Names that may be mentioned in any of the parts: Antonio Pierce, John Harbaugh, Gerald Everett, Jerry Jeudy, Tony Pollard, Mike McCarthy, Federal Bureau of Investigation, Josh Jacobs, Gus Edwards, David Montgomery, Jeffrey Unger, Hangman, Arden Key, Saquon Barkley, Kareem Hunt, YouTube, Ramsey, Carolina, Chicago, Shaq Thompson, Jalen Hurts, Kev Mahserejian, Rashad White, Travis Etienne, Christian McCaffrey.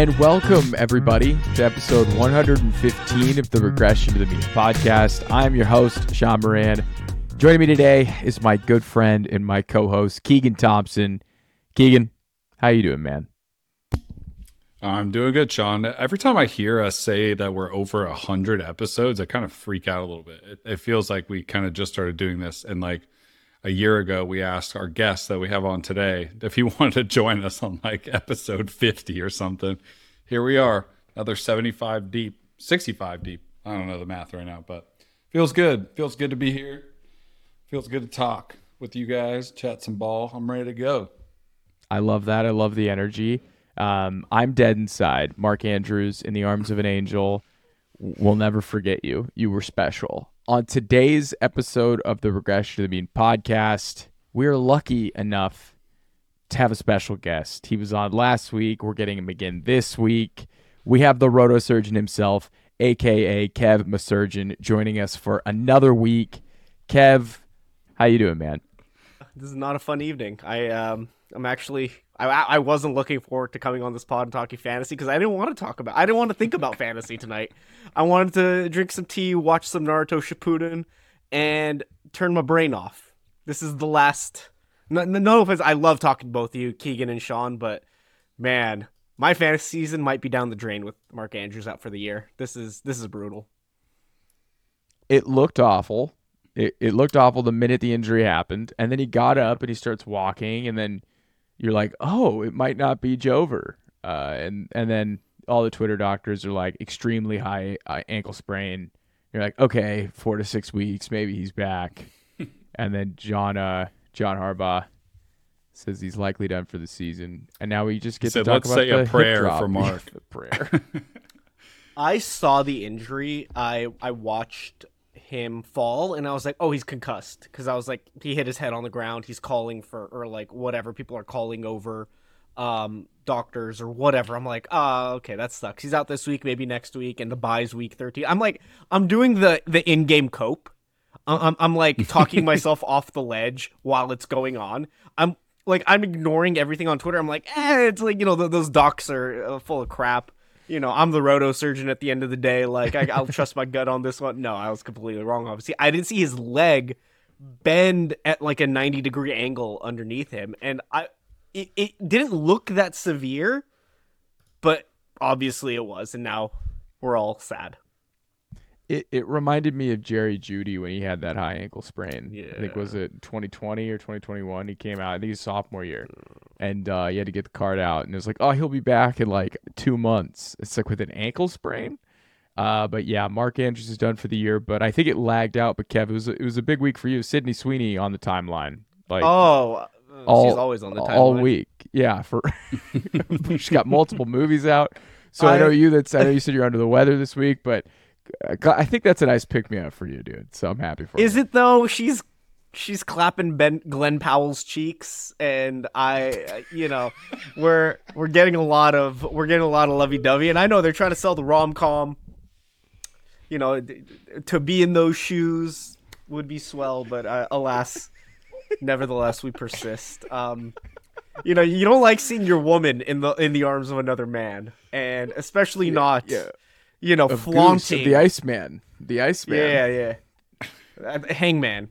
And welcome, everybody, to episode 115 of the Regression to the Mean podcast. I'm your host, Sean Moran. Joining me today is my good friend and my co-host, Keegan Thompson. Keegan, how you doing, man? I'm doing good, Sean. Every time I hear us say that we're over 100 episodes, I kind of freak out a little bit. It feels like we kind of just started doing this. And like a year ago, we asked our guest that we have on today if he wanted to join us on like episode 50 or something. Here we are, another 75 deep, 65 deep. I don't know the math right now, but feels good. Feels good to be here. Feels good to talk with you guys, chat some ball. I'm ready to go. I love that. I love the energy. I'm dead inside. Mark Andrews, in the arms of an angel, will never forget you. You were special. On today's episode of the Regression to the Mean podcast, we are lucky enough to have a special guest. He was on last week. We're getting him again this week. We have the rotosurgeon himself, a.k.a. Kev Mahserejian, joining us for another week. Kev, how you doing, man? This is not a fun evening. I wasn't looking forward to coming on this pod and talking fantasy because I didn't want to think about fantasy tonight. I wanted to drink some tea, watch some Naruto Shippuden, and turn my brain off. This is the last. No offense, I love talking to both of you, Keegan and Sean, but man, my fantasy season might be down the drain with Mark Andrews out for the year. This is brutal. It looked awful. It looked awful the minute the injury happened, and then he got up and he starts walking, and then you're like, oh, it might not be Jover. And then all the Twitter doctors are like, extremely high ankle sprain. You're like, okay, 4 to 6 weeks, maybe he's back. And then John Harbaugh says he's likely done for the season. And now we just get to talk about the prayer for Mark. I saw the injury. I watched him fall and I was like, oh, he's concussed, because I was like, he hit his head on the ground, he's calling for, or like whatever people are calling over, doctors or whatever. I'm like, ah, okay, that sucks, he's out this week, maybe next week, and the bye's week 13. I'm like, I'm doing the in-game cope. I'm like talking myself off the ledge while it's going on. I'm like, I'm ignoring everything on Twitter. I'm like, it's like, you know, those docs are full of crap. You know, I'm the roto surgeon at the end of the day. Like, I'll trust my gut on this one. No, I was completely wrong, obviously. I didn't see his leg bend at like a 90-degree angle underneath him. And it didn't look that severe, but obviously it was. And now we're all sad. It reminded me of Jerry Jeudy when he had that high ankle sprain. Yeah. I think, was it 2020 or 2021? He came out, I think his sophomore year, and he had to get the card out. And it was like, oh, he'll be back in like 2 months. It's like with an ankle sprain. But yeah, Mark Andrews is done for the year. But I think it lagged out. But Kev, it was a big week for you. Sydney Sweeney on the timeline. Like, oh, she's always on the timeline all week. Yeah, for she got multiple movies out. So I know you said you're under the weather this week, but I think that's a nice pick-me-up for you, dude. So I'm happy for you. Is it, though? She's clapping Glenn Powell's cheeks, and I, you know, we're getting a lot of lovey-dovey, and I know they're trying to sell the rom-com. You know, to be in those shoes would be swell, but alas, nevertheless, we persist. You know, you don't like seeing your woman in the arms of another man, and especially you know, flaunting the Iceman. The Iceman. Yeah. Hangman.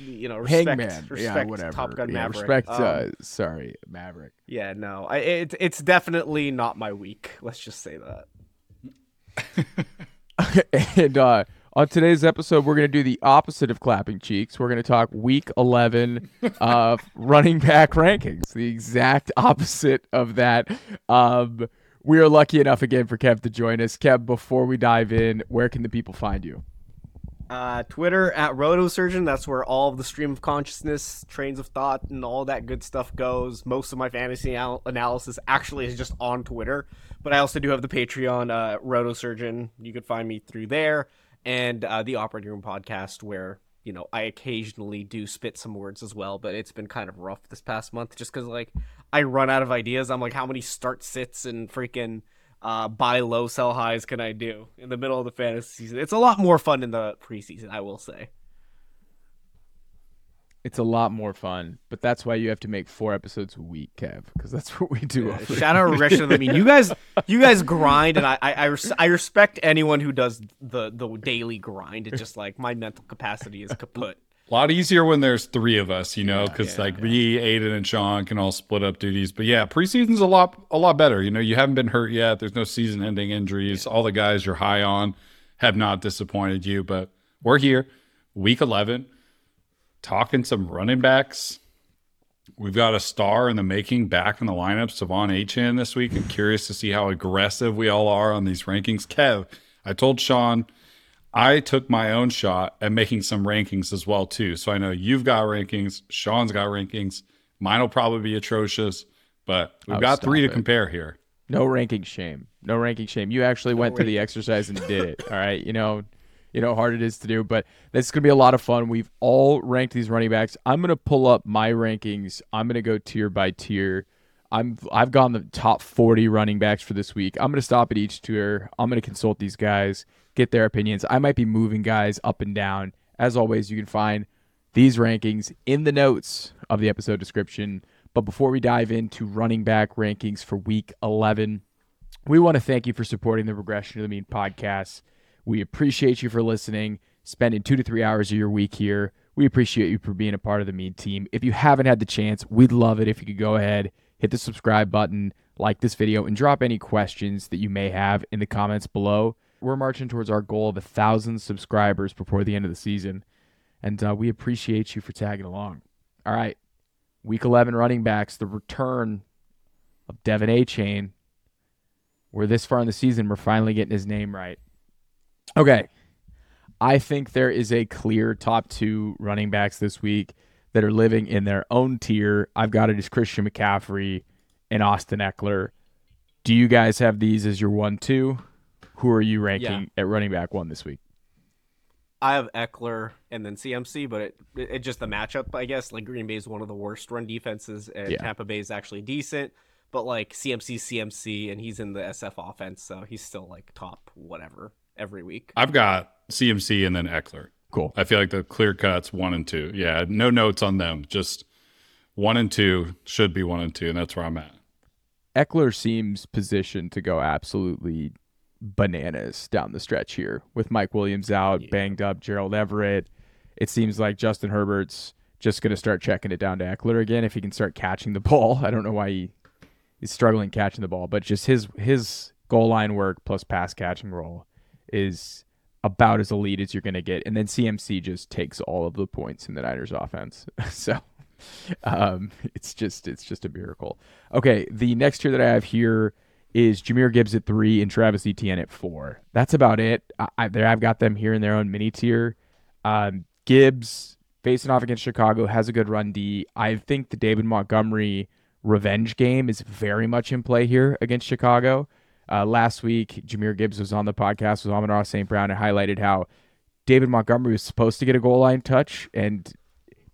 You know, respect. Hangman. Respect, yeah, whatever. Top Gun Maverick. Respect, Maverick. Yeah, no. It's definitely not my week. Let's just say that. And on today's episode, we're going to do the opposite of clapping cheeks. We're going to talk week 11 of running back rankings. The exact opposite of that. We are lucky enough again for Kev to join us. Kev, before we dive in, where can the people find you? Twitter at rotosurgeon. That's where all of the stream of consciousness, trains of thought, and all that good stuff goes. Most of my fantasy analysis actually is just on Twitter, but I also do have the Patreon, rotosurgeon. You can find me through there, and the Operating Room podcast, where, you know, I occasionally do spit some words as well, but it's been kind of rough this past month just because, like, I run out of ideas. I'm like, how many start sits and freaking buy low, sell highs can I do in the middle of the fantasy season? It's a lot more fun in the preseason, I will say. It's a lot more fun, but that's why you have to make 4 episodes a week, Kev, because that's what we do. Yeah, shout out Regression to the Mean. You guys grind, and I respect anyone who does the daily grind. It's just like my mental capacity is kaput. A lot easier when there's 3 of us, you know, because me, Aiden, and Sean can all split up duties. But yeah, preseason's a lot better. You know, you haven't been hurt yet. There's no season-ending injuries. Yeah. All the guys you're high on have not disappointed you, but we're here, week 11. Talking some running backs. We've got a star in the making back in the lineups, Devon Achane, this week. I'm curious to see how aggressive we all are on these rankings. Kev, I told Sean I took my own shot at making some rankings as well, too. So I know you've got rankings. Sean's got rankings. Mine will probably be atrocious, but we've got 3 to compare here. No ranking shame. No ranking shame. You actually went through the exercise and did it. All right. You know how hard it is to do, but this is going to be a lot of fun. We've all ranked these running backs. I'm going to pull up my rankings. I'm going to go tier by tier. I've gone the top 40 running backs for this week. I'm going to stop at each tier. I'm going to consult these guys, get their opinions. I might be moving guys up and down. As always, you can find these rankings in the notes of the episode description. But before we dive into running back rankings for week 11, we want to thank you for supporting the Regression to the Mean podcast. We appreciate you for listening, spending 2 to 3 hours of your week here. We appreciate you for being a part of the Mean team. If you haven't had the chance, we'd love it if you could go ahead, hit the subscribe button, like this video, and drop any questions that you may have in the comments below. We're marching towards our goal of 1,000 subscribers before the end of the season, and we appreciate you for tagging along. All right, Week 11 running backs, the return of Devon Achane. We're this far in the season, we're finally getting his name right. Okay, I think there is a clear top 2 running backs this week that are living in their own tier. I've got it as Christian McCaffrey and Austin Ekeler. Do you guys have these as your 1-2? Who are you ranking at running back 1 this week? I have Ekeler and then CMC, but it just the matchup, I guess. Like Green Bay is one of the worst run defenses, and Tampa Bay is actually decent. But like CMC, and he's in the SF offense, so he's still like top whatever. Every week I've got CMC and then Ekeler. Cool. I feel like the clear cuts 1 and 2. Yeah, no notes on them, just 1 and 2 should be 1 and 2, and that's where I'm at. Ekeler seems positioned to go absolutely bananas down the stretch here with Mike Williams out, banged up Gerald Everett. It seems like Justin Herbert's just going to start checking it down to Ekeler again if he can start catching the ball. I don't know why he's struggling catching the ball, but just his goal line work plus pass catching role is about as elite as you're going to get. And then CMC just takes all of the points in the Niners offense. So it's just a miracle. Okay, the next tier that I have here is Jameer Gibbs at 3 and Travis Etienne at 4. That's about it. I've got them here in their own mini tier. Gibbs facing off against Chicago has a good run D. I think the David Montgomery revenge game is very much in play here against Chicago. Last week, Jameer Gibbs was on the podcast with Amon-Ra St. Brown and highlighted how David Montgomery was supposed to get a goal line touch, and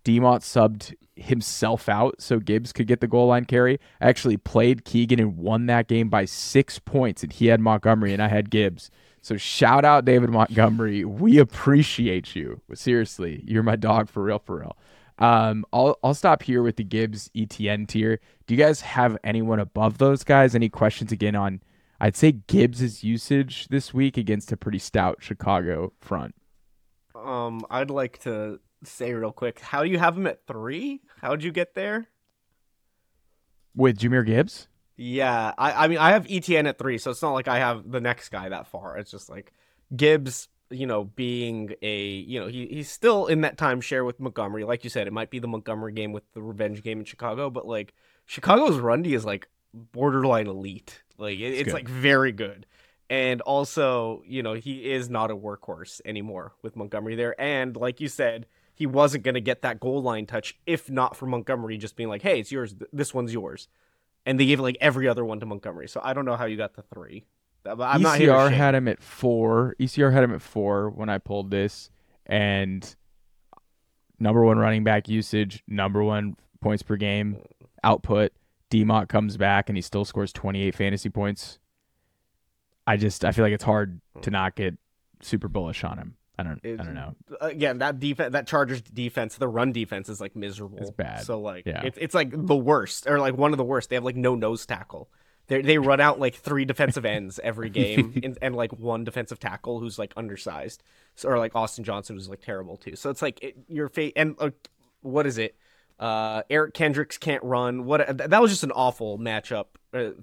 DeMont subbed himself out so Gibbs could get the goal line carry. I actually played Keegan and won that game by 6 points, and he had Montgomery and I had Gibbs. So shout out David Montgomery. We appreciate you. Seriously, you're my dog for real, for real. I'll stop here with the Gibbs ETN tier. Do you guys have anyone above those guys? Any questions again on... I'd say Gibbs' usage this week against a pretty stout Chicago front. I'd like to say real quick, how do you have him at 3? How'd you get there? With Jameer Gibbs? Yeah, I mean, I have ETN at 3, so it's not like I have the next guy that far. It's just like Gibbs, being he's still in that timeshare with Montgomery. Like you said, it might be the Montgomery game with the revenge game in Chicago, but like Chicago's run D is like borderline elite. Like it's like very good. And also, he is not a workhorse anymore with Montgomery there. And like you said, he wasn't going to get that goal line touch if not for Montgomery just being like, hey, it's yours. This one's yours. And they gave like every other one to Montgomery. So I don't know how you got the 3. I'm not here. ECR had him at 4 when I pulled this. And number 1 running back usage, number 1 points per game output. DeMont comes back and he still scores 28 fantasy points. I feel like it's hard to not get super bullish on him. I don't know. Again, that Chargers defense, the run defense is like miserable. It's bad. So like, yeah. it's like the worst, or like one of the worst. They have like no nose tackle. They run out like three defensive ends every game, and like one defensive tackle who's like undersized, so, or like Austin Johnson who's like terrible too. So it's like your fate. And what is it? Eric Kendricks can't run. That was just an awful matchup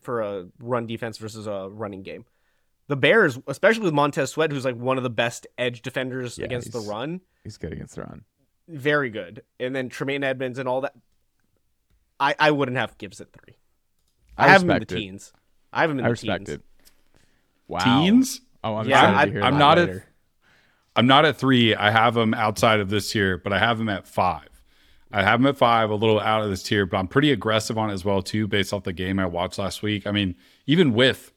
for a run defense versus a running game. The Bears, especially with Montez Sweat, who's like one of the best edge defenders against the run. He's good against the run. Very good. And then Tremaine Edmonds and all that. I wouldn't have Gibbs at 3. I have him in the teens. I have him in the teens. I respect it. Wow. Teens? Oh, I'm excited to hear that later. I'm not at 3. I have him outside of this tier, but I have him at 5. I have him at 5, a little out of this tier, but I'm pretty aggressive on it as well, too, based off the game I watched last week. I mean, even with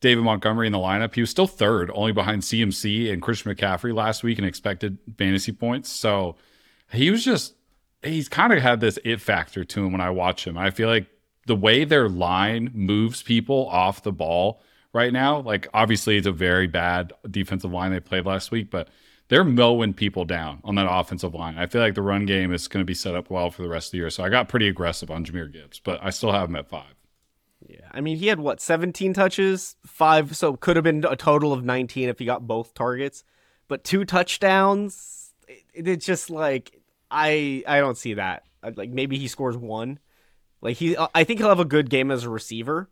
David Montgomery in the lineup, he was still 3rd, only behind CMC and Christian McCaffrey last week in expected fantasy points. So he's kind of had this it factor to him when I watch him. I feel like the way their line moves people off the ball right now, like obviously it's a very bad defensive line they played last week, but they're mowing people down on that offensive line. I feel like the run game is going to be set up well for the rest of the year. So I got pretty aggressive on Jameer Gibbs, but I still have him at 5. Yeah, I mean, he had, 17 touches? 5, so could have been a total of 19 if he got both targets. But 2 touchdowns, it's just, like, I don't see that. Like, maybe he scores 1. Like, I think he'll have a good game as a receiver,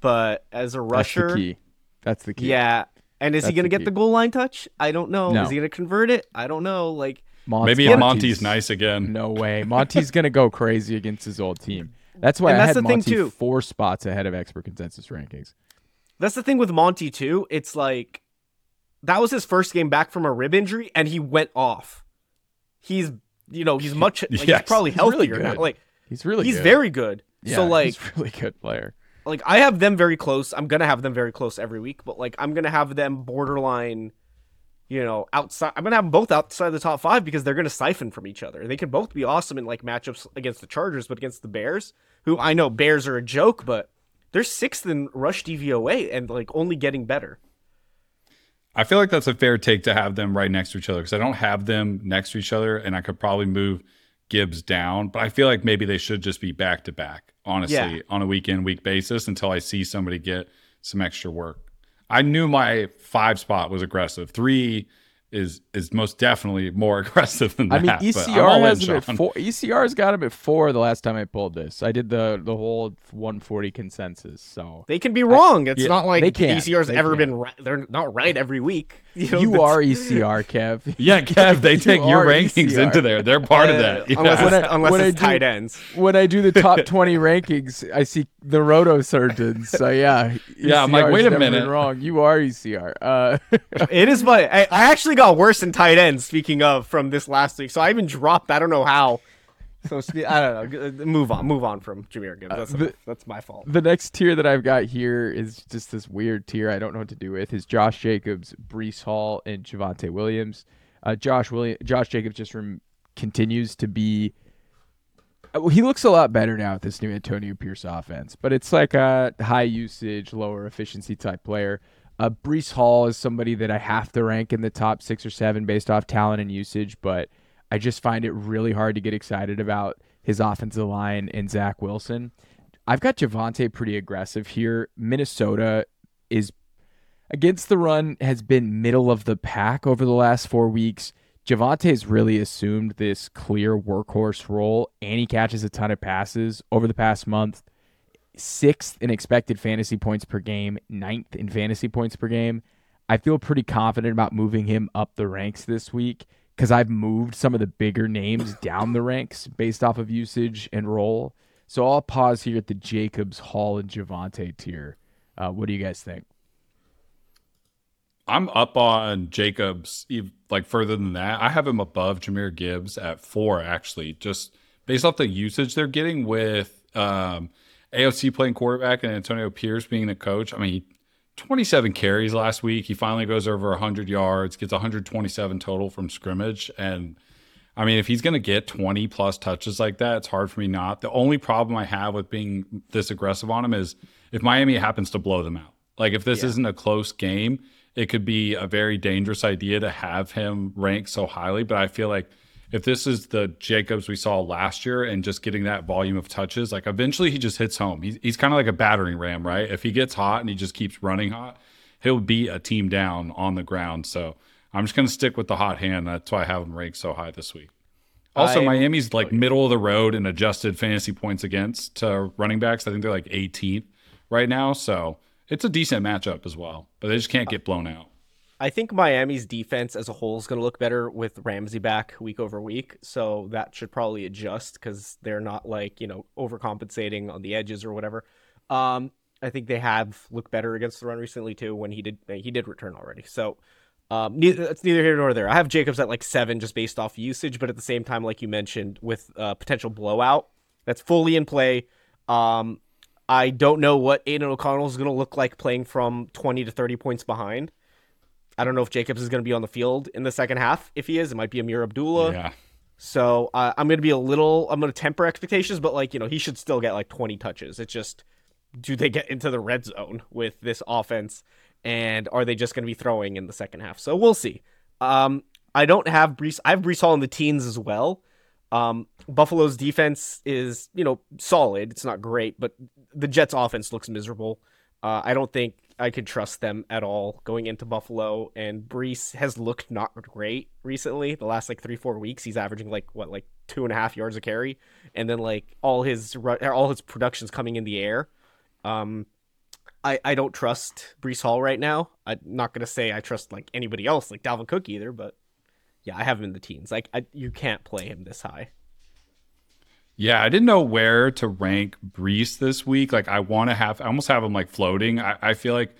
but as a rusher... That's the key. Yeah, and is he going to get the goal line touch? I don't know. No. Is he going to convert it? I don't know. Like, maybe Monty's nice again. No way. Monty's going to go crazy against his old team. That's why I had Monty 4 spots ahead of expert consensus rankings. That's the thing with Monty, too. It's like that was his first game back from a rib injury, and he went off. He's probably healthier really now. Like, he's good. Very good. Yeah, so like, he's a really good player. Like, I have them very close. I'm going to have them very close every week, but like, I'm going to have them borderline, outside. I'm going to have them both outside the top 5 because they're going to siphon from each other. They can both be awesome in like matchups against the Chargers, but against the Bears, who I know Bears are a joke, but they're 6th in rush DVOA and like only getting better. I feel like that's a fair take to have them right next to each other because I don't have them next to each other and I could probably move Gibbs down, but I feel like maybe they should just be back to back, honestly, on a week in, week basis until I see somebody get some extra work. I knew my 5 spot was aggressive. 3 is most definitely more aggressive than that. I mean, ECR has him at 4. ECR's got him at 4 the last time I pulled this. I did the whole 140 consensus. So they can be wrong. It's not like ECR's ever been right. They're not right every week. You are ECR, Kev. Yeah, Kev, they take your rankings ECR. Into there. They're part of that. Yeah. Unless it's tight ends. When I do the top 20 rankings, I see the roto surgeons. So yeah. Yeah, I'm like, wait a minute. Wrong. You are ECR. It is funny. I actually got worse in tight ends, speaking of, from this last week. So I even dropped, I don't know how. So I don't know. Move on from Jameer Gibbs. That's my fault. The next tier that I've got here is just this weird tier I don't know what to do with. Is Josh Jacobs, Breece Hall, and Javonte Williams. Josh Jacobs just continues to be. He looks a lot better now with this new Antonio Pierce offense, but it's like a high usage, lower efficiency type player. Breece Hall is somebody that I have to rank in the top 6 or 7 based off talent and usage, but I just find it really hard to get excited about his offensive line and Zach Wilson. I've got Javonte pretty aggressive here. Minnesota is against the run has been middle of the pack over the last 4 weeks. Javonte has really assumed this clear workhorse role, and he catches a ton of passes over the past month. 6th in expected fantasy points per game, 9th in fantasy points per game. I feel pretty confident about moving him up the ranks this week because I've moved some of the bigger names down the ranks based off of usage and role. So I'll pause here at the Jacobs, Hall, and Javonte tier. What do you guys think? I'm up on Jacobs, like further than that. I have him above Jameer Gibbs at 4, actually, just based off the usage they're getting with AOC playing quarterback and Antonio Pierce being the coach. I mean, 27 carries last week. He finally goes over 100 yards, gets 127 total from scrimmage. And, I mean, if he's going to get 20-plus touches like that, it's hard for me not. The only problem I have with being this aggressive on him is if Miami happens to blow them out. Like, if this isn't a close game, it could be a very dangerous idea to have him ranked so highly. But I feel like if this is the Jacobs we saw last year and just getting that volume of touches, like eventually he just hits home. He's kind of like a battering ram, right? If he gets hot and he just keeps running hot, he'll beat a team down on the ground. So I'm just going to stick with the hot hand. That's why I have him ranked so high this week. Also, Miami's like middle of the road in adjusted fantasy points against to running backs. I think they're like 18th right now. So it's a decent matchup as well, but they just can't get blown out. I think Miami's defense as a whole is going to look better with Ramsey back week over week. So that should probably adjust because they're not like, you know, overcompensating on the edges or whatever. I think they have looked better against the run recently too when he did return already. So it's neither here nor there. I have Jacobs at like 7 just based off usage, but at the same time, like you mentioned, with potential blowout, that's fully in play. I don't know what Aiden O'Connell is going to look like playing from 20 to 30 points behind. I don't know if Jacobs is going to be on the field in the second half. If he is, it might be Amir Abdullah. Yeah. So I'm going to temper expectations, but like, you know, he should still get like 20 touches. It's just, do they get into the red zone with this offense and are they just going to be throwing in the second half? So we'll see. I don't have Breece. I have Breece Hall in the teens as well. Buffalo's defense is, you know, solid. It's not great, but the Jets offense looks miserable. I don't think I could trust them at all going into Buffalo, and Breece has looked not great recently. The last like 3-4 weeks, he's averaging like 2.5 yards a carry. And then like all his production's coming in the air. I don't trust Breece Hall right now. I'm not going to say I trust like anybody else, like Dalvin Cook either, but yeah, I have him in the teens. Like you can't play him this high. Yeah, I didn't know where to rank Breece this week. Like I almost have him like floating. I feel like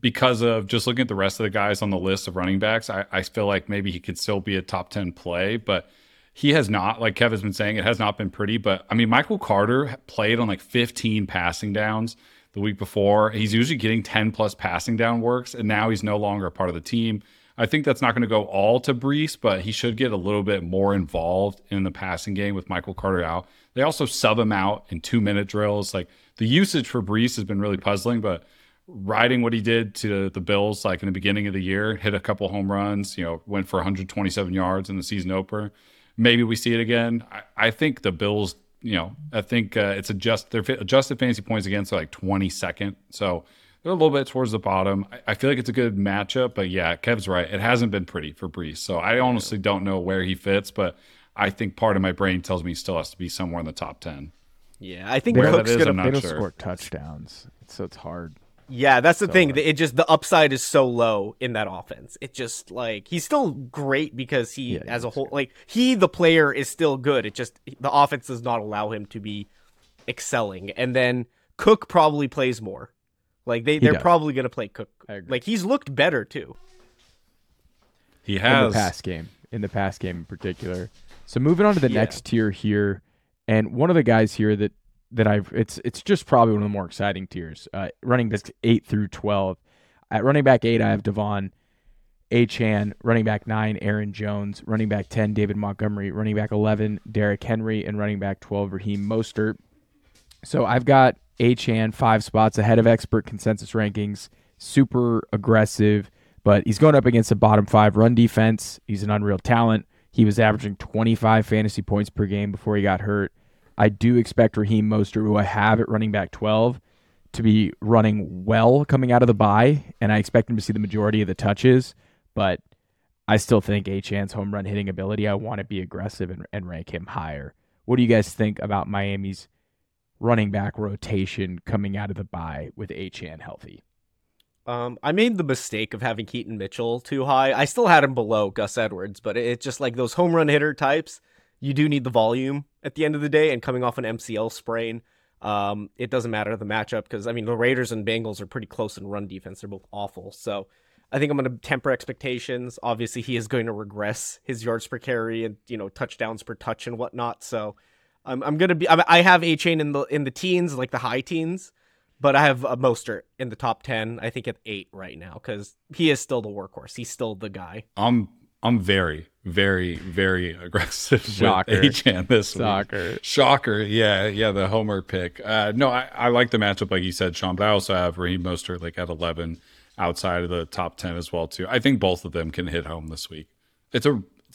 because of just looking at the rest of the guys on the list of running backs, I feel like maybe he could still be a top 10 play, but he has not, like Kev has been saying, it has not been pretty. But I mean, Michael Carter played on like 15 passing downs the week before. He's usually getting 10 plus passing down works, and now he's no longer a part of the team. I think that's not going to go all to Breece, but he should get a little bit more involved in the passing game with Michael Carter out. They also sub him out in 2-minute drills. Like the usage for Breece has been really puzzling, but riding what he did to the Bills, like in the beginning of the year, hit a couple home runs, you know, went for 127 yards in the season opener. Maybe we see it again. I think the Bills, you know, I think it's adjusted fantasy points against like 22nd. So they're a little bit towards the bottom. I feel like it's a good matchup, but yeah, Kev's right. It hasn't been pretty for Breece. So I honestly don't know where he fits, but I think part of my brain tells me he still has to be somewhere in the top 10. Yeah, I think where that is, I'm not sure. They score touchdowns, so it's hard. Yeah, that's the thing. It just, the upside is so low in that offense. It just like, he's still great because he, as a whole, like the player is still good. It just, the offense does not allow him to be excelling. And then Cook probably plays more. Like they're probably going to play Cook. Like he's looked better too. He has in the pass game in particular. So moving on to the next tier here. And one of the guys here it's just probably one of the more exciting tiers. Running backs 8 through 12. At running back 8, I have Devon Achane. Running back 9, Aaron Jones. Running back 10, David Montgomery. Running back 11, Derrick Henry, and running back 12, Raheem Mostert. So I've got Achane 5 spots ahead of expert consensus rankings. Super aggressive, but he's going up against a bottom 5 run defense. He's an unreal talent. He was averaging 25 fantasy points per game before he got hurt. I do expect Raheem Mostert, who I have at running back 12, to be running well coming out of the bye, and I expect him to see the majority of the touches, but I still think Achane's home run hitting ability, I want to be aggressive and rank him higher. What do you guys think about Miami's running back rotation coming out of the bye with Achane healthy? I made the mistake of having Keaton Mitchell too high. I still had him below Gus Edwards, but it's just like those home run hitter types. You do need the volume at the end of the day, and coming off an MCL sprain, it doesn't matter the matchup because, I mean, the Raiders and Bengals are pretty close in run defense. They're both awful. So I think I'm going to temper expectations. Obviously, he is going to regress his yards per carry and, you know, touchdowns per touch and whatnot. So I have Achane in the teens, like the high teens, but I have Mostert in the top 10, I think at 8 right now because he is still the workhorse. He's still the guy. I'm very, very, very aggressive with Achane this week. Shocker. Yeah, the homer pick. No, I like the matchup, like you said, Sean, but I also have Raheem Mostert like at 11 outside of the top 10 as well, too. I think both of them can hit home this week. It's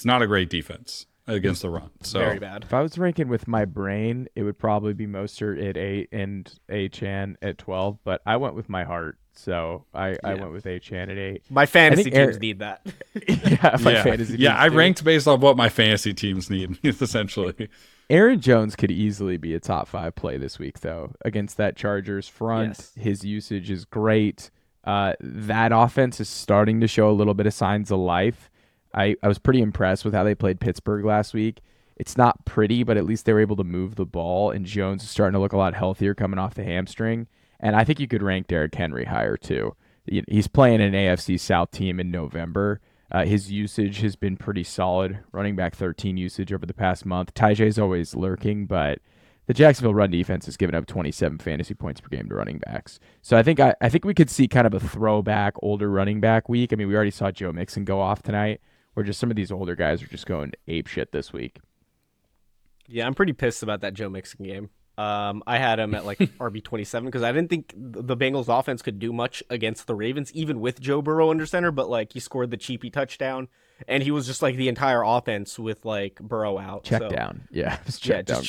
not a great defense against the run. So very bad. If I was ranking with my brain, it would probably be Mostert at 8 and Achane at 12, but I went with my heart. So I went with Achane at 8. My fantasy teams need that. I ranked based on what my fantasy teams need, essentially. Aaron Jones could easily be a top 5 play this week, though, against that Chargers front. Yes. His usage is great. That offense is starting to show a little bit of signs of life. I was pretty impressed with how they played Pittsburgh last week. It's not pretty, but at least they were able to move the ball, and Jones is starting to look a lot healthier coming off the hamstring. And I think you could rank Derrick Henry higher, too. He's playing an AFC South team in November. His usage has been pretty solid, running back 13 usage over the past month. Tajay's always lurking, but the Jacksonville run defense has given up 27 fantasy points per game to running backs. So I think we could see kind of a throwback, older running back week. I mean, we already saw Joe Mixon go off tonight, where just some of these older guys are just going ape shit this week. Yeah, I'm pretty pissed about that Joe Mixon game. I had him at like RB27 because I didn't think the Bengals offense could do much against the Ravens, even with Joe Burrow under center, but like he scored the cheapy touchdown and he was just like the entire offense with like Burrow out. Check down. Yeah. Check down.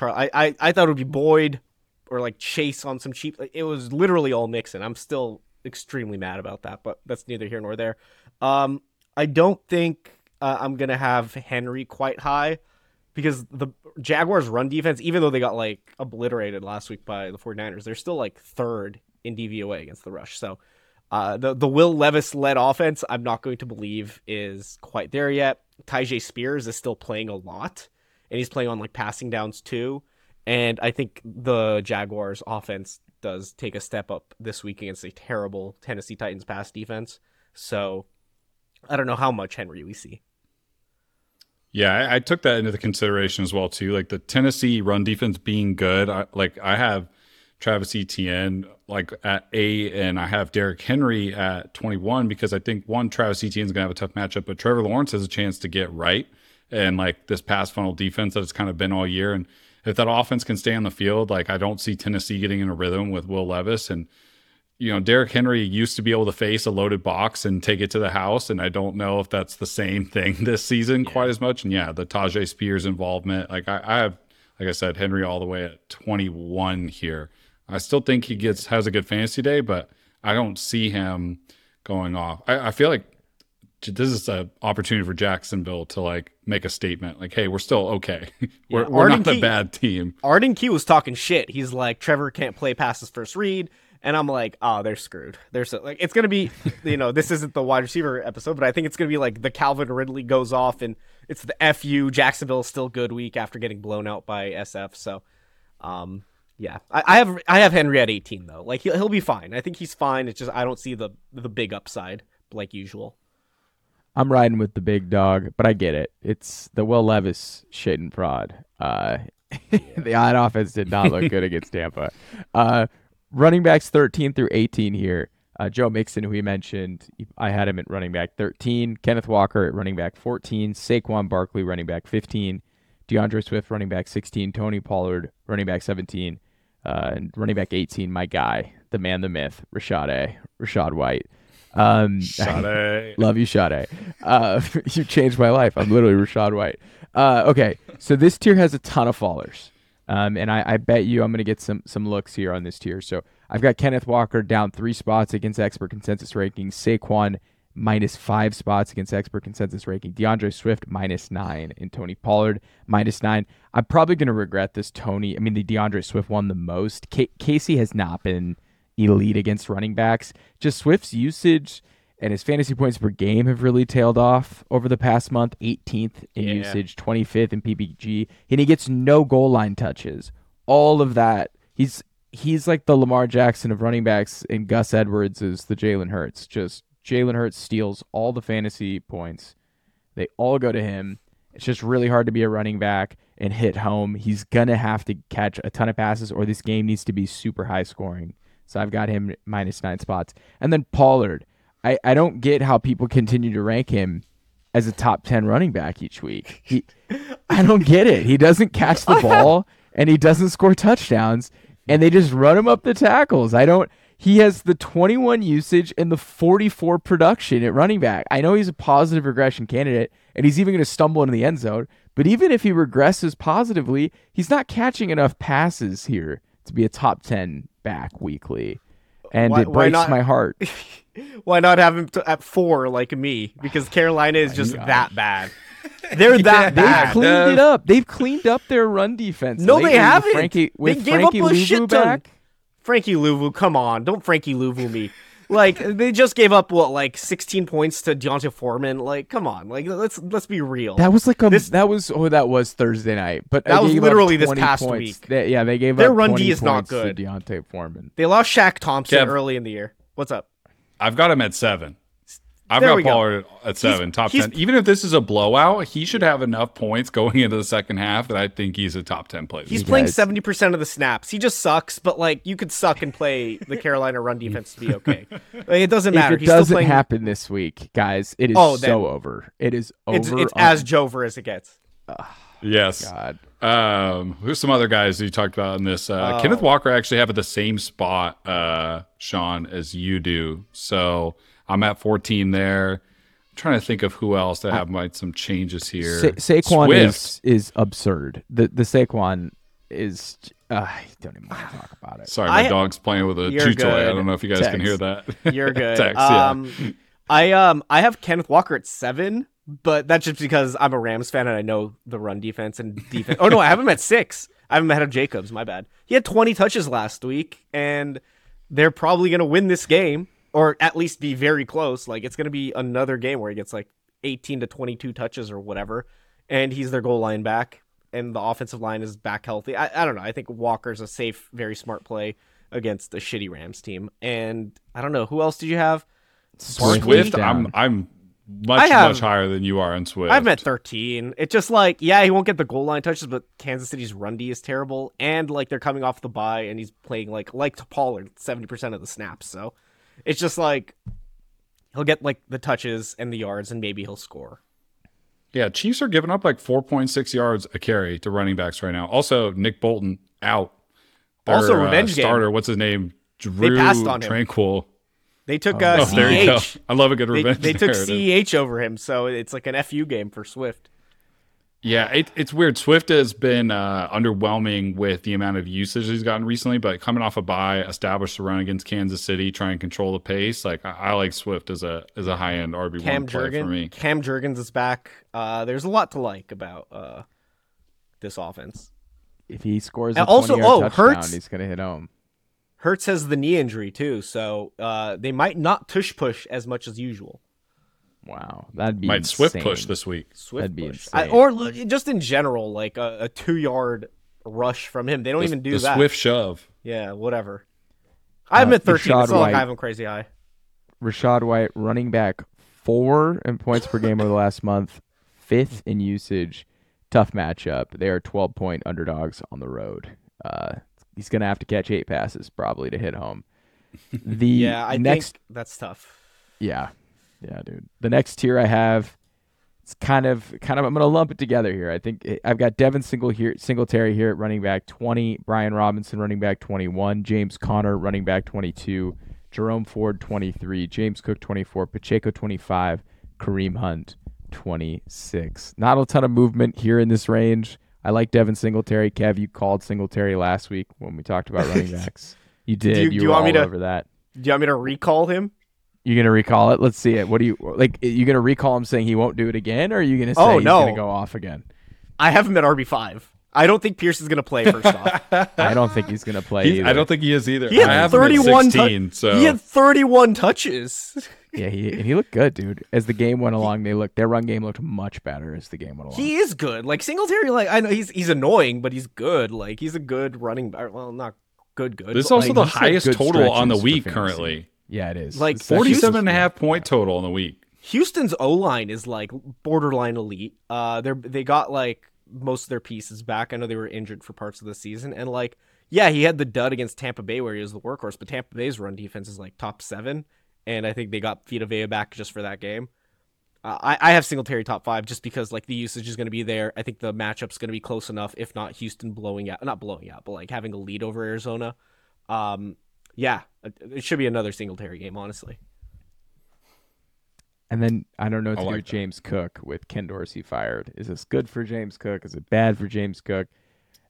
I thought it would be Boyd or like Chase on some cheap. It was literally all Mixon. I'm still extremely mad about that, but that's neither here nor there. I don't think I'm going to have Henry quite high because the Jaguars run defense, even though they got like obliterated last week by the 49ers, they're still like third in DVOA against the rush. So the Will Levis led offense, I'm not going to believe is quite there yet. Tajay Spears is still playing a lot and he's playing on like passing downs too. And I think the Jaguars offense does take a step up this week against a terrible Tennessee Titans pass defense. So I don't know how much Henry we see. Yeah, I took that into the consideration as well, too. Like the Tennessee run defense being good. I have Travis Etienne like at 8, and I have Derrick Henry at 21 because I think Travis Etienne is going to have a tough matchup, but Trevor Lawrence has a chance to get right. And like this pass funnel defense that it's kind of been all year. And if that offense can stay on the field, like I don't see Tennessee getting in a rhythm with Will Levis. And you know, Derrick Henry used to be able to face a loaded box and take it to the house, and I don't know if that's the same thing this season quite as much. And yeah, the Tajay Spears involvement, like I have, like I said, Henry all the way at 21 here. I still think he has a good fantasy day, but I don't see him going off. I feel like this is an opportunity for Jacksonville to like make a statement, like, hey, we're still okay. We're not the bad team. Arden Key was talking shit. He's like, Trevor can't play past his first read. And I'm like, oh, they're screwed. They're so like, it's going to be, you know, this isn't the wide receiver episode, but I think it's going to be like the Calvin Ridley goes off and it's the FU Jacksonville still good week after getting blown out by SF. So, yeah, I have Henry at 18 though. Like he'll be fine. I think he's fine. It's just, I don't see the big upside like usual. I'm riding with the big dog, but I get it. It's the Will Levis shit and prod. The odd offense did not look good against Tampa. Running backs 13 through 18 here. Joe Mixon, who we mentioned, I had him at running back 13. Kenneth Walker at running back 14. Saquon Barkley, running back 15. DeAndre Swift, running back 16. Tony Pollard, running back 17. And running back 18, my guy, the man, the myth, Rashad White. Sade. Love you, Sade. You changed my life. I'm literally Rashad White. Okay, so this tier has a ton of fallers. And I bet you I'm going to get some looks here on this tier. So I've got Kenneth Walker down 3 spots against expert consensus rankings. Saquon minus 5 spots against expert consensus ranking. DeAndre Swift minus 9. And Tony Pollard minus 9. I'm probably going to regret this Tony. I mean, the DeAndre Swift won the most. Casey has not been elite against running backs. Just Swift's usage and his fantasy points per game have really tailed off over the past month. 18th in usage, 25th in PPG, and he gets no goal line touches. All of that, he's like the Lamar Jackson of running backs, and Gus Edwards is the Jalen Hurts. Just Jalen Hurts steals all the fantasy points. They all go to him. It's just really hard to be a running back and hit home. He's going to have to catch a ton of passes, or this game needs to be super high scoring. So I've got him minus 9 spots. And then Pollard. I don't get how people continue to rank him as a top 10 running back each week. I don't get it. He doesn't catch the ball and he doesn't score touchdowns and they just run him up the tackles. I don't, He has the 21 usage and the 44 production at running back. I know he's a positive regression candidate, and he's even going to stumble into the end zone. But even if he regresses positively, he's not catching enough passes here to be a top 10 back weekly. And it breaks my heart. Why not have him at 4 like me? Because Carolina is just that bad. They're that bad. They've cleaned it up. They've cleaned up their run defense. No, they haven't. They gave up a shit ton. Frankie Louvu, come on. Don't Frankie Louvu me. Like, they just gave up, 16 points to Deontay Foreman? Like, come on. Like, let's be real. That was that was Thursday night. But that was literally this past week. They gave up 20 points. Their run D is not good to Deontay Foreman. They lost Shaq Thompson early in the year. What's up? I've got him at 7. I've got Pollard at 7, top 10. Even if this is a blowout, he should have enough points going into the second half that I think he's a top 10 player. He's playing 70% of the snaps. He just sucks, but you could suck and play the Carolina run defense to be okay. It doesn't matter. If it doesn't happen this week, guys, it is so over. It is over. It's as Jover as it gets. Yes. God. Who's some other guys that you talked about in this? Kenneth Walker actually have at the same spot, Sean, as you do. So I'm at 14 there. I'm trying to think of who else that have some changes here. Saquon is absurd. The Saquon is I don't even want to talk about it. Sorry, my dog's playing with a chew toy. I don't know if you guys can hear that. You're good. Text, yeah. I have Kenneth Walker at 7, but that's just because I'm a Rams fan and I know the run defense and defense. Oh no, I have him at 6. I have him ahead of Jacobs. My bad. He had 20 touches last week, and they're probably going to win this game. Or at least be very close. Like, it's going to be another game where he gets 18 to 22 touches or whatever. And he's their goal line back. And the offensive line is back healthy. I don't know. I think Walker's a safe, very smart play against the shitty Rams team. And I don't know. Who else did you have? Swift. I'm much higher than you are in Swift. I'm at 13. It's just he won't get the goal line touches, but Kansas City's run D is terrible. And they're coming off the bye, and he's playing like to Pollard 70% of the snaps. So it's just he'll get the touches and the yards, and maybe he'll score. Yeah, Chiefs are giving up 4.6 yards a carry to running backs right now. Also, Nick Bolton out. Their, revenge starter. Game. What's his name? Drew, they passed on him. Tranquil. They took CEH. There you go. I love a good revenge. They took CEH over him, so it's an FU game for Swift. Yeah, it's weird. Swift has been underwhelming with the amount of usage he's gotten recently, but coming off a bye, established the run against Kansas City, try and control the pace. I like Swift as a high end RB1 play for me. Cam Jurgens is back. There's a lot to like about this offense. If he scores a 20-yard touchdown, he's going to hit home. Hurts has the knee injury too, so they might not tush-push as much as usual. Wow, that'd be might insane. Swift push this week. Swift push, or just in general, a 2-yard rush from him. They don't even do the that. Swift shove. Yeah, whatever. I'm at 13. It's not like I have him crazy high. Rashad White, running back 4 in points per game over the last month, 5th in usage. Tough matchup. They are 12-point underdogs on the road. He's gonna have to catch 8 passes probably to hit home. I think that's tough. Yeah. Yeah, dude. The next tier I have, it's kind of. I'm gonna lump it together here. I think I've got Devin Singletary here at running back 20, Brian Robinson running back 21, James Conner running back 22, Jerome Ford 23, James Cook 24, Pacheco 25, Kareem Hunt 26. Not a ton of movement here in this range. I like Devin Singletary. Kev, you called Singletary last week when we talked about running backs. You did. You were all over that. Do you want me to recall him? You gonna recall it? Let's see it. What do you like? You gonna recall him saying he won't do it again, or are you gonna say he's gonna go off again? I have him at RB5. I don't think Pierce is gonna play. First off, I don't think he's gonna play. I don't think he is either. He had 31. He had 31 touches. Yeah, he looked good, dude. As the game went along, their run game looked much better as the game went along. He is good. Singletary, I know he's annoying, but he's good. He's a good running back. Well, not good. This is also the highest total on the week currently. Yeah, it is. 47.5 point total in the week. Houston's O-line is borderline elite. They got most of their pieces back. I know they were injured for parts of the season, and he had the dud against Tampa Bay where he was the workhorse, but Tampa Bay's run defense is top 7, and I think they got Vita Vea back just for that game. I have Singletary top 5 just because the usage is going to be there. I think the matchup's going to be close enough, if not Houston blowing out, not blowing out, but having a lead over Arizona. Yeah, it should be another Singletary game, honestly. And then I don't know what to do with James Cook with Ken Dorsey fired. Is this good for James Cook? Is it bad for James Cook?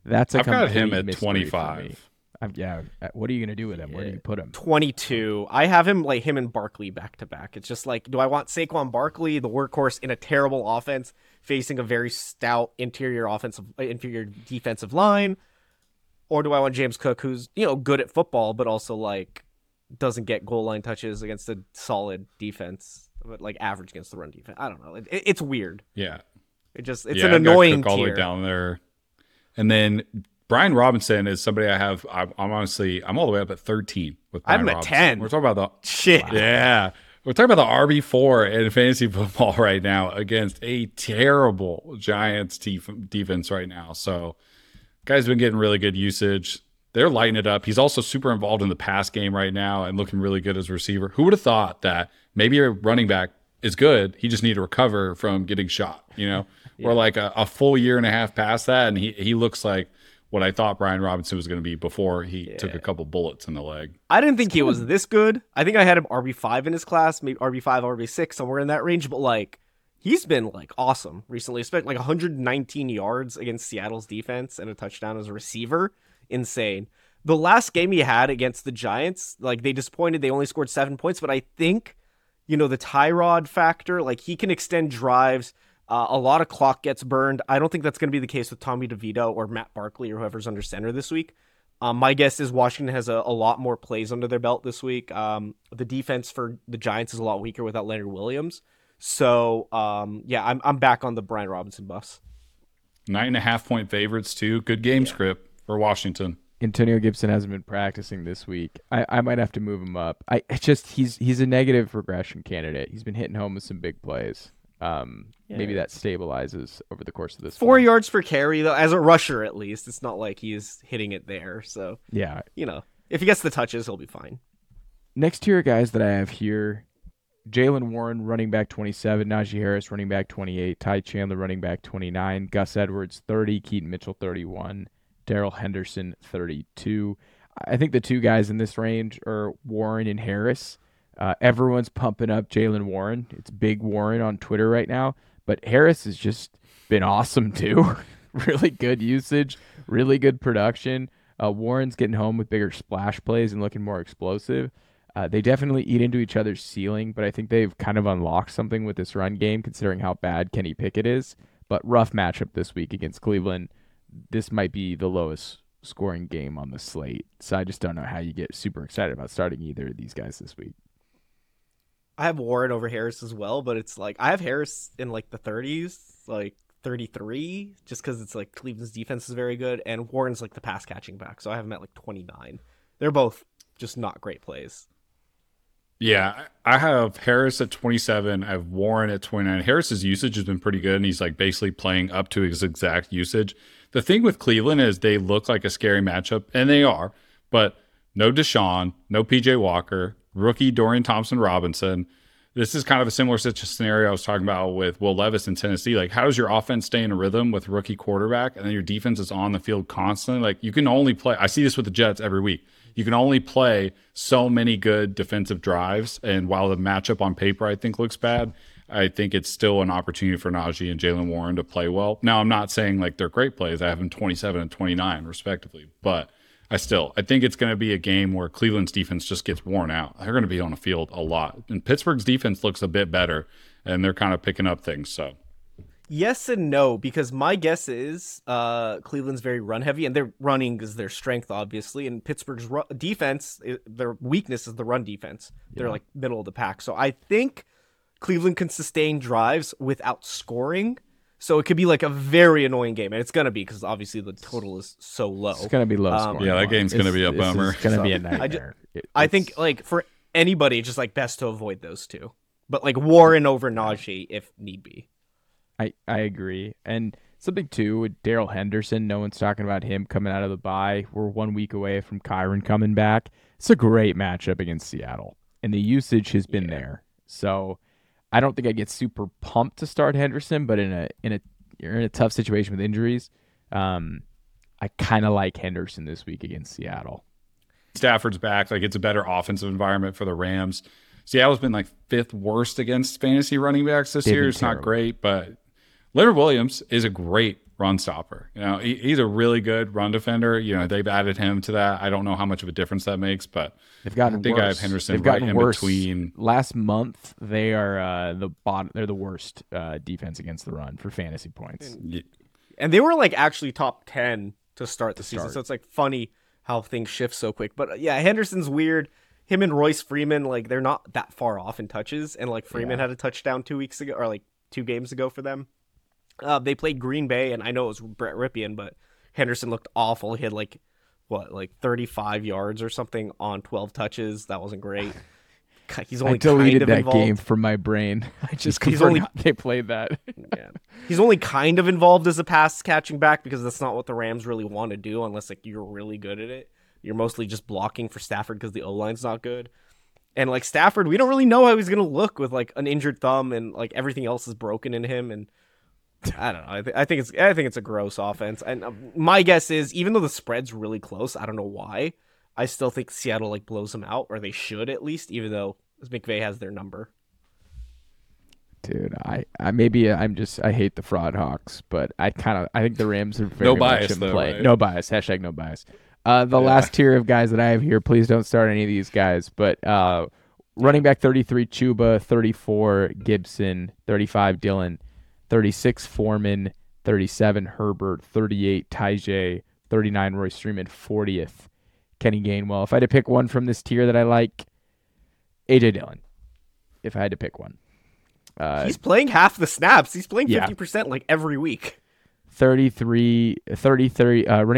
That's a complete mystery for me. I've got him at 25. Yeah, what are you going to do with him? Where do you put him? 22. I have him like him and Barkley back to back. It's just like, do I want Saquon Barkley, the workhorse in a terrible offense, facing a very stout inferior defensive line, or do I want James Cook, who's good at football, but also like doesn't get goal line touches against a solid defense, but like average against the run defense? I don't know. It's weird. Yeah, it's an annoying tier all the way down there, and then. Brian Robinson is somebody I have. I'm all the way up at 13 with Brian Robinson. I'm at 10. We're talking about the shit. Yeah, we're talking about the RB4 in fantasy football right now against a terrible Giants defense right now. So, guys, been getting really good usage. They're lighting it up. He's also super involved in the pass game right now and looking really good as a receiver. Who would have thought that maybe a running back is good? He just needs to recover from getting shot. Or like a full year and a half past that, and he looks like what I thought Brian Robinson was going to be before he took a couple bullets in the leg. I didn't think he was this good. I think I had him RB5 in his class, maybe RB5, RB6, somewhere in that range. But like, he's been like awesome recently. Spent like 119 yards against Seattle's defense and a touchdown as a receiver. Insane. The last game he had against the Giants, like they disappointed. They only scored 7 points, but I think, the Tyrod factor, like he can extend drives. A lot of clock gets burned. I don't think that's going to be the case with Tommy DeVito or Matt Barkley or whoever's under center this week. My guess is Washington has a lot more plays under their belt this week. The defense for the Giants is a lot weaker without Leonard Williams. So, I'm back on the Brian Robinson bus. 9.5 point favorites, too. Good game script for Washington. Antonio Gibson hasn't been practicing this week. I might have to move him up. He's a negative regression candidate. He's been hitting home with some big plays. Maybe that stabilizes over the course of this 4 yards per carry, though, as a rusher, at least. It's not like he's hitting it there. So, yeah, if he gets the touches, he'll be fine. Next tier guys that I have here, Jaylen Warren, running back 27, Najee Harris, running back 28, Ty Chandler, running back 29, Gus Edwards, 30, Keaton Mitchell, 31, Darrell Henderson, 32. I think the two guys in this range are Warren and Harris. Everyone's pumping up Jaylen Warren. It's Big Warren on Twitter right now. But Harris has just been awesome, too. Really good usage, really good production. Warren's getting home with bigger splash plays and looking more explosive. They definitely eat into each other's ceiling, but I think they've kind of unlocked something with this run game, considering how bad Kenny Pickett is. But rough matchup this week against Cleveland. This might be the lowest scoring game on the slate. So I just don't know how you get super excited about starting either of these guys this week. I have Warren over Harris as well, but it's like I have Harris in like the 30s, like 33, just because it's like Cleveland's defense is very good, and Warren's like the pass catching back, so I have him at like 29. They're both just not great plays. Yeah, I have Harris at 27. I have Warren at 29. Harris's usage has been pretty good, and he's like basically playing up to his exact usage. The thing with Cleveland is they look like a scary matchup, and they are, but no Deshaun, no PJ Walker. Rookie Dorian Thompson-Robinson. This is kind of a similar scenario I was talking about with Will Levis in Tennessee. Like, how does your offense stay in a rhythm with rookie quarterback and then your defense is on the field constantly? Like, you can only play – I see this with the Jets every week. You can only play so many good defensive drives, and while the matchup on paper I think looks bad, I think it's still an opportunity for Najee and Jaylen Warren to play well. Now, I'm not saying, like, they're great plays. I have them 27 and 29, respectively, but – I think it's going to be a game where Cleveland's defense just gets worn out. They're going to be on the field a lot. And Pittsburgh's defense looks a bit better, and they're kind of picking up things. So, yes and no, because my guess is Cleveland's very run-heavy, and their running is their strength, obviously. And Pittsburgh's defense, their weakness is the run defense. Yeah. They're like middle of the pack. So I think Cleveland can sustain drives without scoring. So it could be like a very annoying game, and it's going to be because obviously the total is so low. It's going to be low scoring. Yeah, that game's going to be a bummer. It's going to be a nightmare. I think like for anybody, just like best to avoid those two. But like Warren over Najee if need be. I agree. And something too with Darrell Henderson, no one's talking about him coming out of the bye. We're 1 week away from Kyron coming back. It's a great matchup against Seattle, and the usage has been there. So I don't think I get super pumped to start Henderson, but you're in a tough situation with injuries. I kind of like Henderson this week against Seattle. Stafford's back. Like, it's a better offensive environment for the Rams. Seattle's been like fifth worst against fantasy running backs this year. It's terrible. Not great, but Leonard Williams is a great run stopper. You know, he's a really good run defender. You know, they've added him to that. I don't know how much of a difference that makes, but they've gotten worse. I have Henderson they've right in worse. Between. Last month, they are the bottom. They're the worst defense against the run for fantasy points. And they were like actually top 10 to start the season. So it's like funny how things shift so quick. But yeah, Henderson's weird. Him and Royce Freeman, like, they're not that far off in touches. And like Freeman had a touchdown 2 weeks ago, or like 2 games ago for them. They played Green Bay, and I know it was Brett Rypien, but Henderson looked awful. He had like 35 yards or something on 12 touches. That wasn't great. He's only I deleted kind of that involved. Game from my brain. I just confirmed they played that. Yeah. He's only kind of involved as a pass catching back because that's not what the Rams really want to do unless like you're really good at it. You're mostly just blocking for Stafford because the O-line's not good. And like Stafford, we don't really know how he's going to look with like an injured thumb and like everything else is broken in him. And I don't know. I think it's a gross offense. And my guess is, even though the spread's really close, I don't know why, I still think Seattle like blows them out, or they should at least, even though McVay has their number. Dude, I hate the fraud hawks, but I think the Rams are very much in play. Right? No bias. Hashtag no bias. The last tier of guys that I have here, please don't start any of these guys, but running back 33 Chuba, 34 Gibson, 35 Dylan, 36 Foreman, 37 Herbert, 38 Tajay, 39 Royce Freeman, 40th Kenny Gainwell. If I had to pick one from this tier that I like, A.J. Dillon. If I had to pick one. He's playing half the snaps. He's playing 50% like every week. running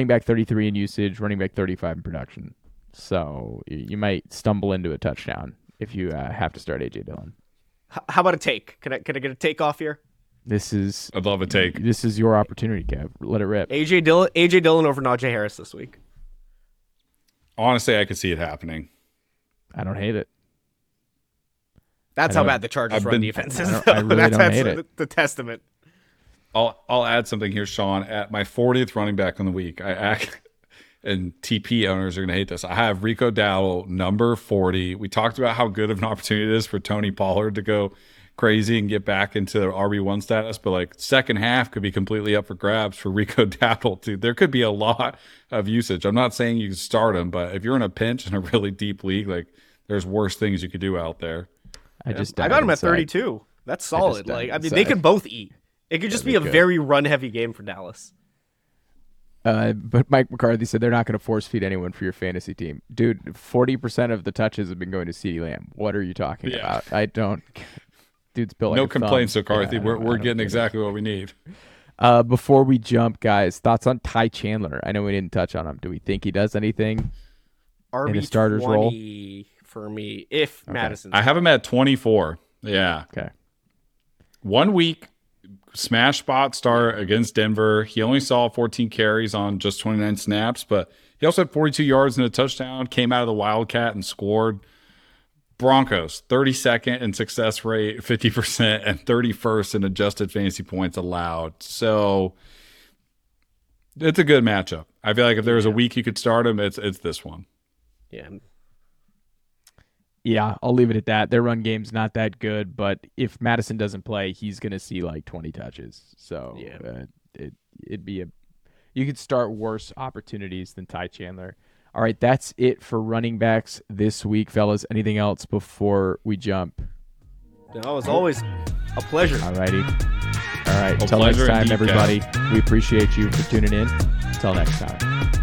back 33 in usage, running back 35 in production. So you might stumble into a touchdown if you have to start A.J. Dillon. How about a take? Can I get a take off here? I'd love a take. This is your opportunity, Kev. Let it rip. AJ Dillon over Najee Harris this week. Honestly, I could see it happening. I don't hate it. That's how bad the Chargers run defense is. I really don't hate it. The testament. I'll add something here, Sean. At my 40th running back on the week, and TP owners are going to hate this. I have Rico Dowdle, number 40. We talked about how good of an opportunity it is for Tony Pollard to go crazy and get back into RB1 status, but like second half could be completely up for grabs for Rico Dowdle too. There could be a lot of usage. I'm not saying you can start him, but if you're in a pinch in a really deep league, like there's worse things you could do out there. I got him inside. At 32. That's solid. They could both eat. It could just be a very run heavy game for Dallas. But Mike McCarthy said they're not going to force feed anyone for your fantasy team. Dude, 40% of the touches have been going to CeeDee Lamb. What are you talking about? I don't. Dude's built like no complaints, McCarthy. We're getting exactly what we need. Before we jump, guys, thoughts on Ty Chandler? I know we didn't touch on him. Do we think he does anything in the starter's role? For me, Madison. I have him at 24. Yeah. Okay. 1 week, smash spot start against Denver. He only saw 14 carries on just 29 snaps, but he also had 42 yards and a touchdown, came out of the Wildcat and scored. Broncos, 32nd in success rate, 50%, and 31st in adjusted fantasy points allowed. So it's a good matchup. I feel like if there was a week you could start him, it's this one. Yeah. Yeah, I'll leave it at that. Their run game's not that good, but if Madison doesn't play, he's going to see like 20 touches. So it'd be you could start worse opportunities than Ty Chandler. All right, that's it for running backs this week, fellas. Anything else before we jump? No, it's always a pleasure. All righty. All right, until next time, everybody. We appreciate you for tuning in. Until next time.